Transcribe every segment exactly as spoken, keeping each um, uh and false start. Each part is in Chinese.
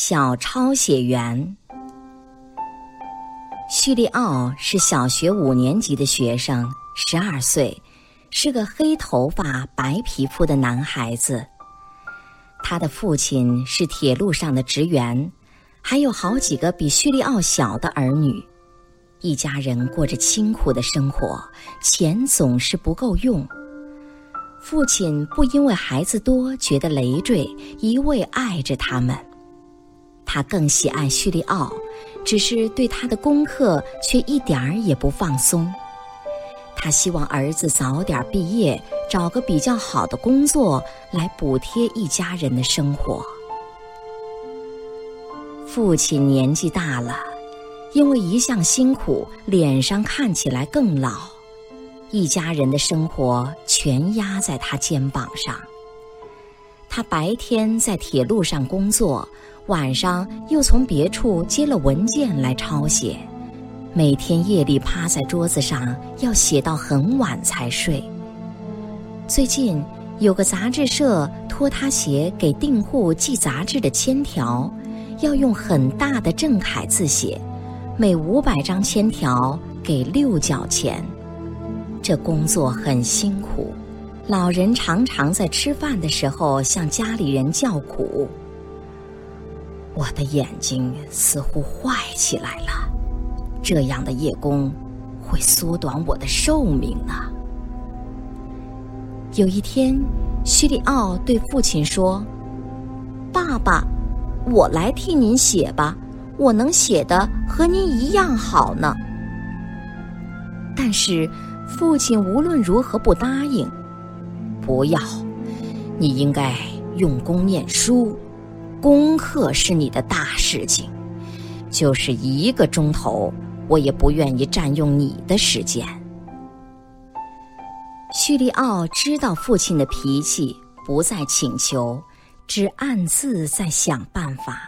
小抄写员。叙利奥是小学五年级的学生，十二岁，是个黑头发白皮肤的男孩子。他的父亲是铁路上的职员，还有好几个比叙利奥小的儿女。一家人过着清苦的生活，钱总是不够用。父亲不因为孩子多觉得累赘，一味爱着他们。他更喜爱叙利奥，只是对他的功课却一点儿也不放松。他希望儿子早点毕业，找个比较好的工作来补贴一家人的生活。父亲年纪大了，因为一向辛苦，脸上看起来更老。一家人的生活全压在他肩膀上。他白天在铁路上工作，晚上又从别处接了文件来抄写，每天夜里趴在桌子上要写到很晚才睡。最近有个杂志社托他写给订户寄杂志的签条，要用很大的正楷字写，每五百张签条给六角钱。这工作很辛苦，老人常常在吃饭的时候向家里人叫苦。我的眼睛似乎坏起来了，这样的夜工会缩短我的寿命啊。有一天，叙利奥对父亲说：爸爸，我来替您写吧，我能写的和您一样好呢。但是父亲无论如何不答应。不要，你应该用功念书，功课是你的大事情，就是一个钟头，我也不愿意占用你的时间。叙利奥知道父亲的脾气，不再请求，只暗自在想办法。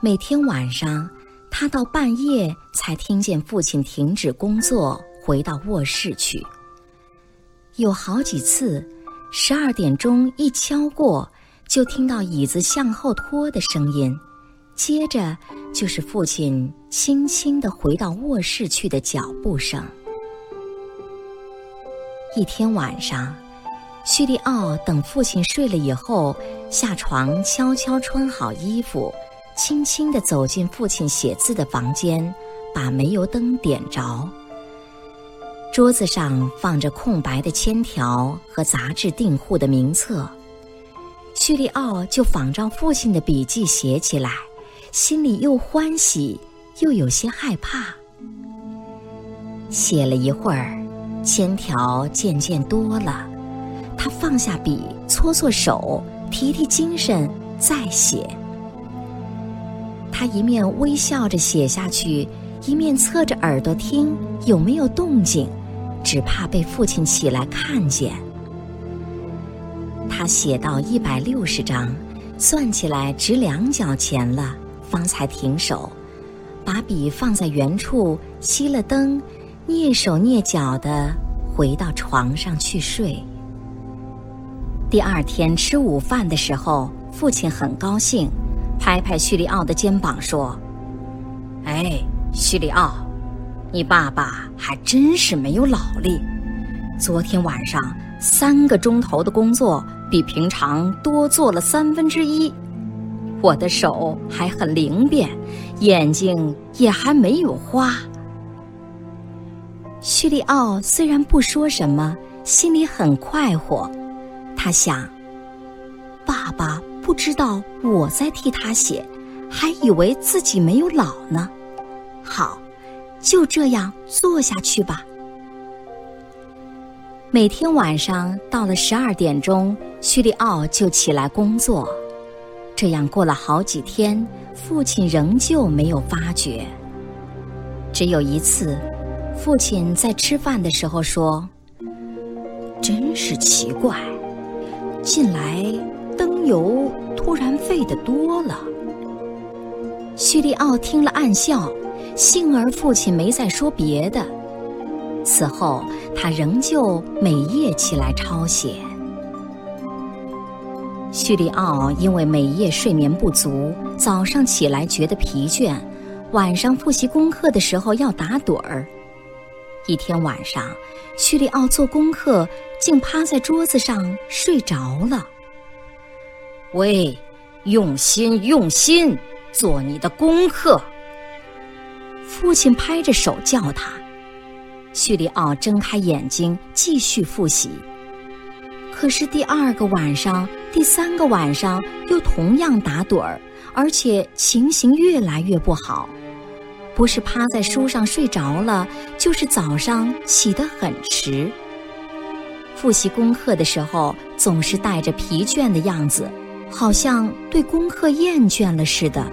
每天晚上，他到半夜才听见父亲停止工作，回到卧室去。有好几次，十二点钟一敲过，就听到椅子向后拖的声音，接着就是父亲轻轻地回到卧室去的脚步声。一天晚上，叙利奥等父亲睡了以后，下床悄悄穿好衣服，轻轻地走进父亲写字的房间，把煤油灯点着。桌子上放着空白的签条和杂志订户的名册。叙利奥就仿照父亲的笔记写起来，心里又欢喜又有些害怕。写了一会儿，签条渐渐多了，他放下笔，搓搓手，提提精神，再写。他一面微笑着写下去，一面侧着耳朵听有没有动静，只怕被父亲起来看见。他写到一百六十章，算起来值两角钱了，方才停手，把笔放在原处，熄了灯，蹑手蹑脚地回到床上去睡。第二天吃午饭的时候，父亲很高兴，拍拍叙利奥的肩膀说：哎，叙利奥，你爸爸还真是没有脑力，昨天晚上三个钟头的工作比平常多做了三分之一，我的手还很灵便，眼睛也还没有花。叙利奥虽然不说什么，心里很快活。他想，爸爸不知道我在替他写，还以为自己没有老呢。好，就这样做下去吧。每天晚上到了十二点钟，叙利奥就起来工作。这样过了好几天，父亲仍旧没有发觉。只有一次，父亲在吃饭的时候说：真是奇怪，近来灯油突然费得多了。叙利奥听了暗笑，幸而父亲没再说别的。此后他仍旧每夜起来抄写。叙利奥因为每夜睡眠不足，早上起来觉得疲倦，晚上复习功课的时候要打盹儿。一天晚上，叙利奥做功课，竟趴在桌子上睡着了。喂，用心用心，做你的功课！父亲拍着手叫他。叙利奥睁开眼睛，继续复习。可是第二个晚上，第三个晚上又同样打盹儿，而且情形越来越不好，不是趴在书上睡着了，就是早上起得很迟。复习功课的时候总是带着疲倦的样子，好像对功课厌倦了似的。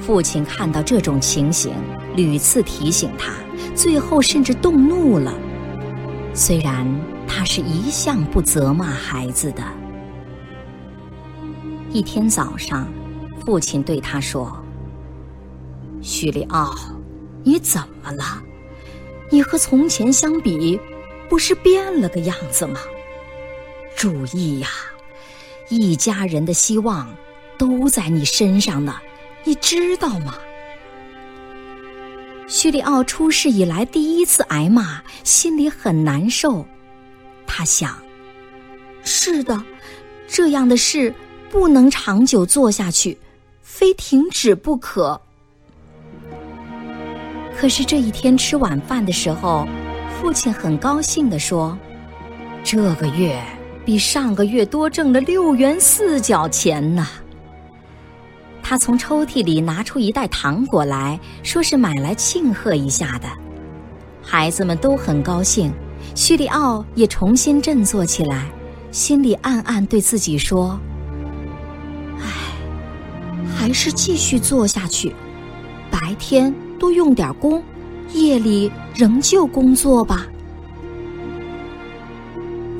父亲看到这种情形，屡次提醒他，最后甚至动怒了。虽然他是一向不责骂孩子的。一天早上，父亲对他说：叙利奥，你怎么了？你和从前相比，不是变了个样子吗？注意呀，一家人的希望都在你身上呢，你知道吗？叙利奥出事以来第一次挨骂，心里很难受。他想，是的，这样的事不能长久做下去，非停止不可。可是这一天吃晚饭的时候，父亲很高兴地说：这个月比上个月多挣了六元四角钱呢。他从抽屉里拿出一袋糖果来，说是买来庆贺一下的。孩子们都很高兴，叙利奥也重新振作起来，心里暗暗对自己说：唉，还是继续做下去，白天多用点功，夜里仍旧工作吧。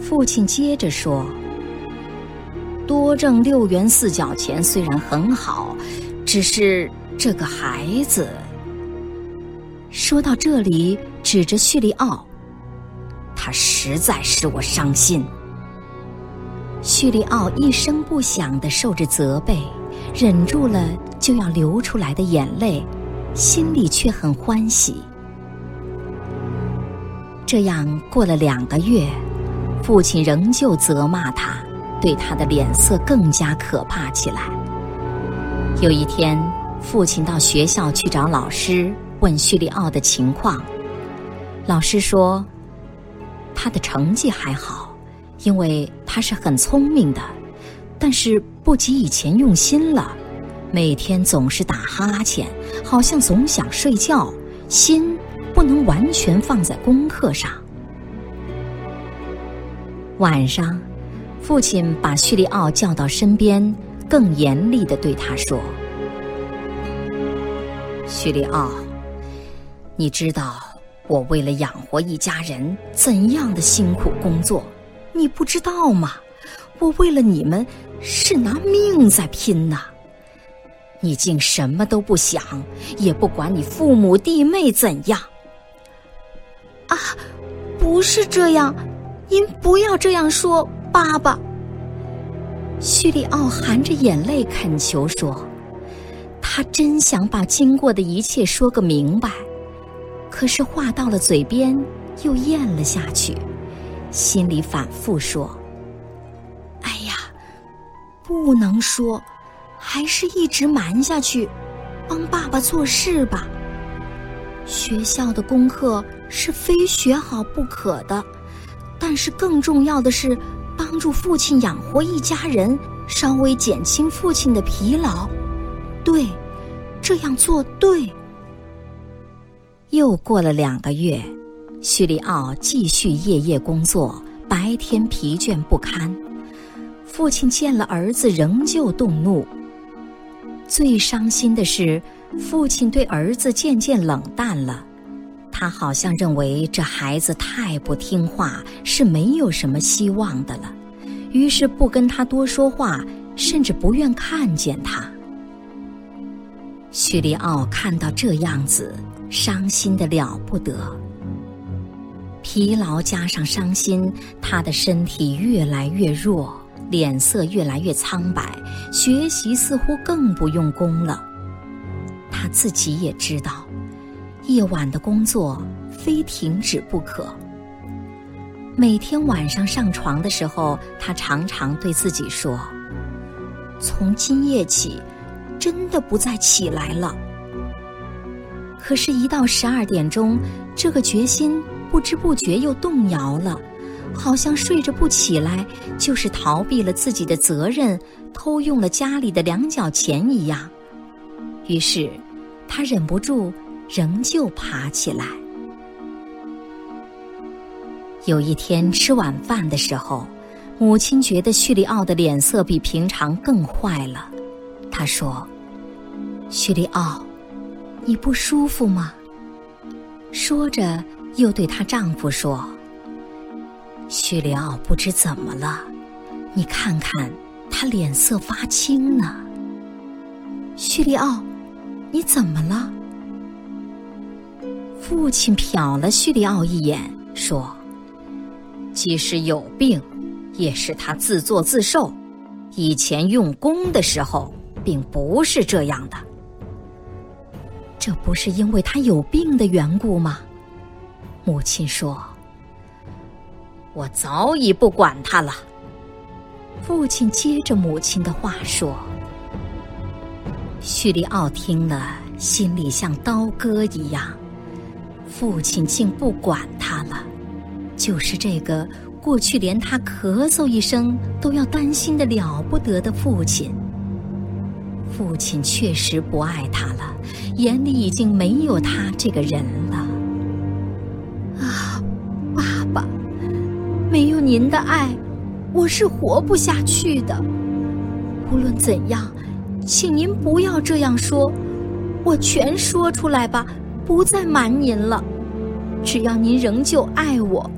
父亲接着说：多挣六元四角钱虽然很好，只是这个孩子……说到这里，指着叙利奥，他实在使我伤心。叙利奥一声不响地受着责备，忍住了就要流出来的眼泪，心里却很欢喜。这样过了两个月，父亲仍旧责骂他，对他的脸色更加可怕起来。有一天，父亲到学校去找老师，问叙利奥的情况。老师说，他的成绩还好，因为他是很聪明的，但是不及以前用心了，每天总是打哈欠，好像总想睡觉，心不能完全放在功课上。晚上，父亲把叙利奥叫到身边，更严厉地对他说：叙利奥，你知道我为了养活一家人，怎样的辛苦工作，你不知道吗？我为了你们，是拿命在拼呐！你竟什么都不想，也不管你父母弟妹怎样。啊，不是这样，您不要这样说，爸爸。叙利奥含着眼泪恳求说，他真想把经过的一切说个明白。可是话到了嘴边又咽了下去，心里反复说：哎呀，不能说，还是一直瞒下去，帮爸爸做事吧。学校的功课是非学好不可的，但是更重要的是帮助父亲养活一家人，稍微减轻父亲的疲劳。对，这样做对。又过了两个月，叙利奥继续夜夜工作，白天疲倦不堪。父亲见了儿子仍旧动怒。最伤心的是，父亲对儿子渐渐冷淡了。他好像认为这孩子太不听话，是没有什么希望的了，于是不跟他多说话，甚至不愿看见他。叙利奥看到这样子，伤心的了不得。疲劳加上伤心，他的身体越来越弱，脸色越来越苍白，学习似乎更不用功了。他自己也知道，夜晚的工作非停止不可。每天晚上上床的时候，他常常对自己说，从今夜起真的不再起来了。可是一到十二点钟，这个决心不知不觉又动摇了，好像睡着不起来就是逃避了自己的责任，偷用了家里的两角钱一样。于是他忍不住仍旧爬起来。有一天吃晚饭的时候，母亲觉得叙利奥的脸色比平常更坏了。她说，叙利奥，你不舒服吗？说着又对她丈夫说，叙利奥不知怎么了，你看看他脸色发青呢。叙利奥，你怎么了？父亲瞟了叙利奥一眼，说，即使有病也是他自作自受，以前用功的时候并不是这样的。这不是因为他有病的缘故吗？母亲说，我早已不管他了。父亲接着母亲的话说。叙利奥听了，心里像刀割一样，父亲竟不管他了，就是这个过去连他咳嗽一声都要担心得了不得的父亲。父亲确实不爱他了，眼里已经没有他这个人了。啊，爸爸，没有您的爱，我是活不下去的。无论怎样，请您不要这样说，我全说出来吧，不再瞒您了。只要您仍旧爱我，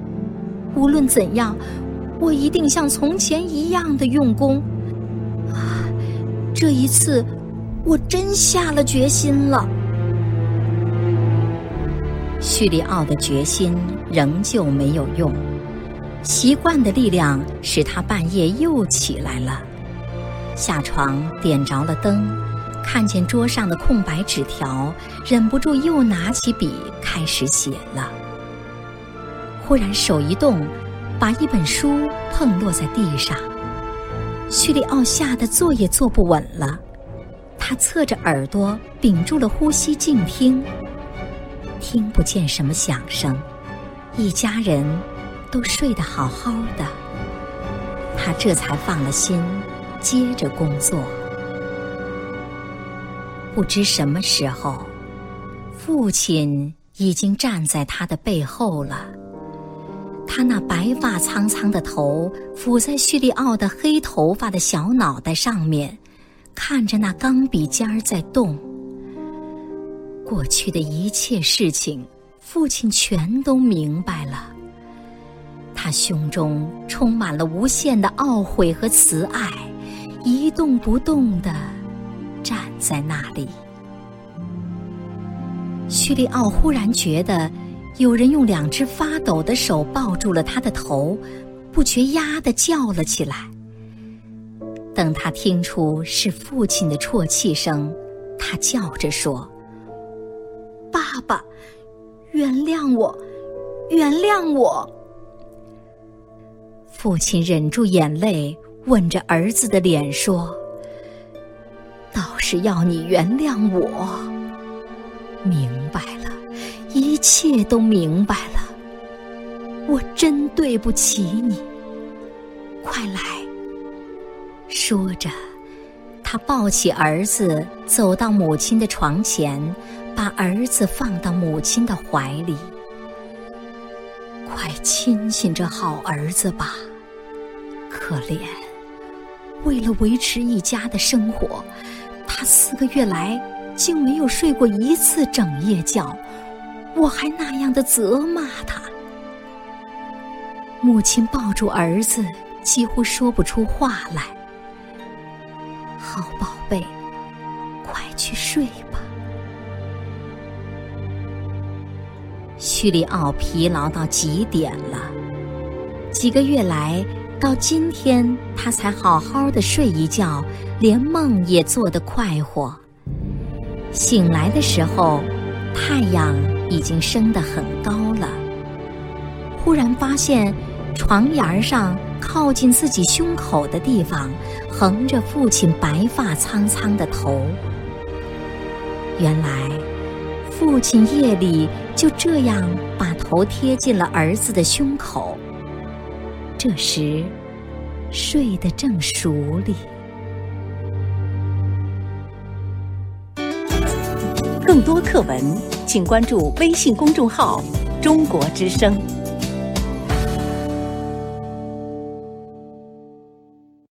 无论怎样，我一定像从前一样的用功。啊，这一次我真下了决心了。叙利奥的决心仍旧没有用，习惯的力量使他半夜又起来了。下床点着了灯，看见桌上的空白纸条，忍不住又拿起笔开始写了。忽然手一动，把一本书碰落在地上。叙利奥吓得坐也坐不稳了，他侧着耳朵屏住了呼吸静听，听不见什么响声，一家人都睡得好好的。他这才放了心，接着工作。不知什么时候，父亲已经站在他的背后了。他那白发苍苍的头抚在叙利奥的黑头发的小脑袋上面，看着那钢笔尖儿在动。过去的一切事情，父亲全都明白了。他胸中充满了无限的懊悔和慈爱，一动不动地站在那里。叙利奥忽然觉得有人用两只发抖的手抱住了他的头，不觉呀地叫了起来。等他听出是父亲的啜泣声，他叫着说，爸爸，原谅我，原谅我。父亲忍住眼泪，吻着儿子的脸说，倒是要你原谅我。明白了，一切都明白了，我真对不起你，快来。说着他抱起儿子，走到母亲的床前，把儿子放到母亲的怀里。快亲亲这好儿子吧，可怜，为了维持一家的生活，他四个月来竟没有睡过一次整夜觉，我还那样的责骂他。母亲抱住儿子，几乎说不出话来。好宝贝，快去睡吧。叙利奥疲劳到极点了，几个月来到今天他才好好的睡一觉，连梦也做得快活。醒来的时候，太阳已经升得很高了。忽然发现床沿上靠近自己胸口的地方横着父亲白发苍苍的头。原来父亲夜里就这样把头贴进了儿子的胸口，这时睡得正熟里。更多课文请关注微信公众号中国之声。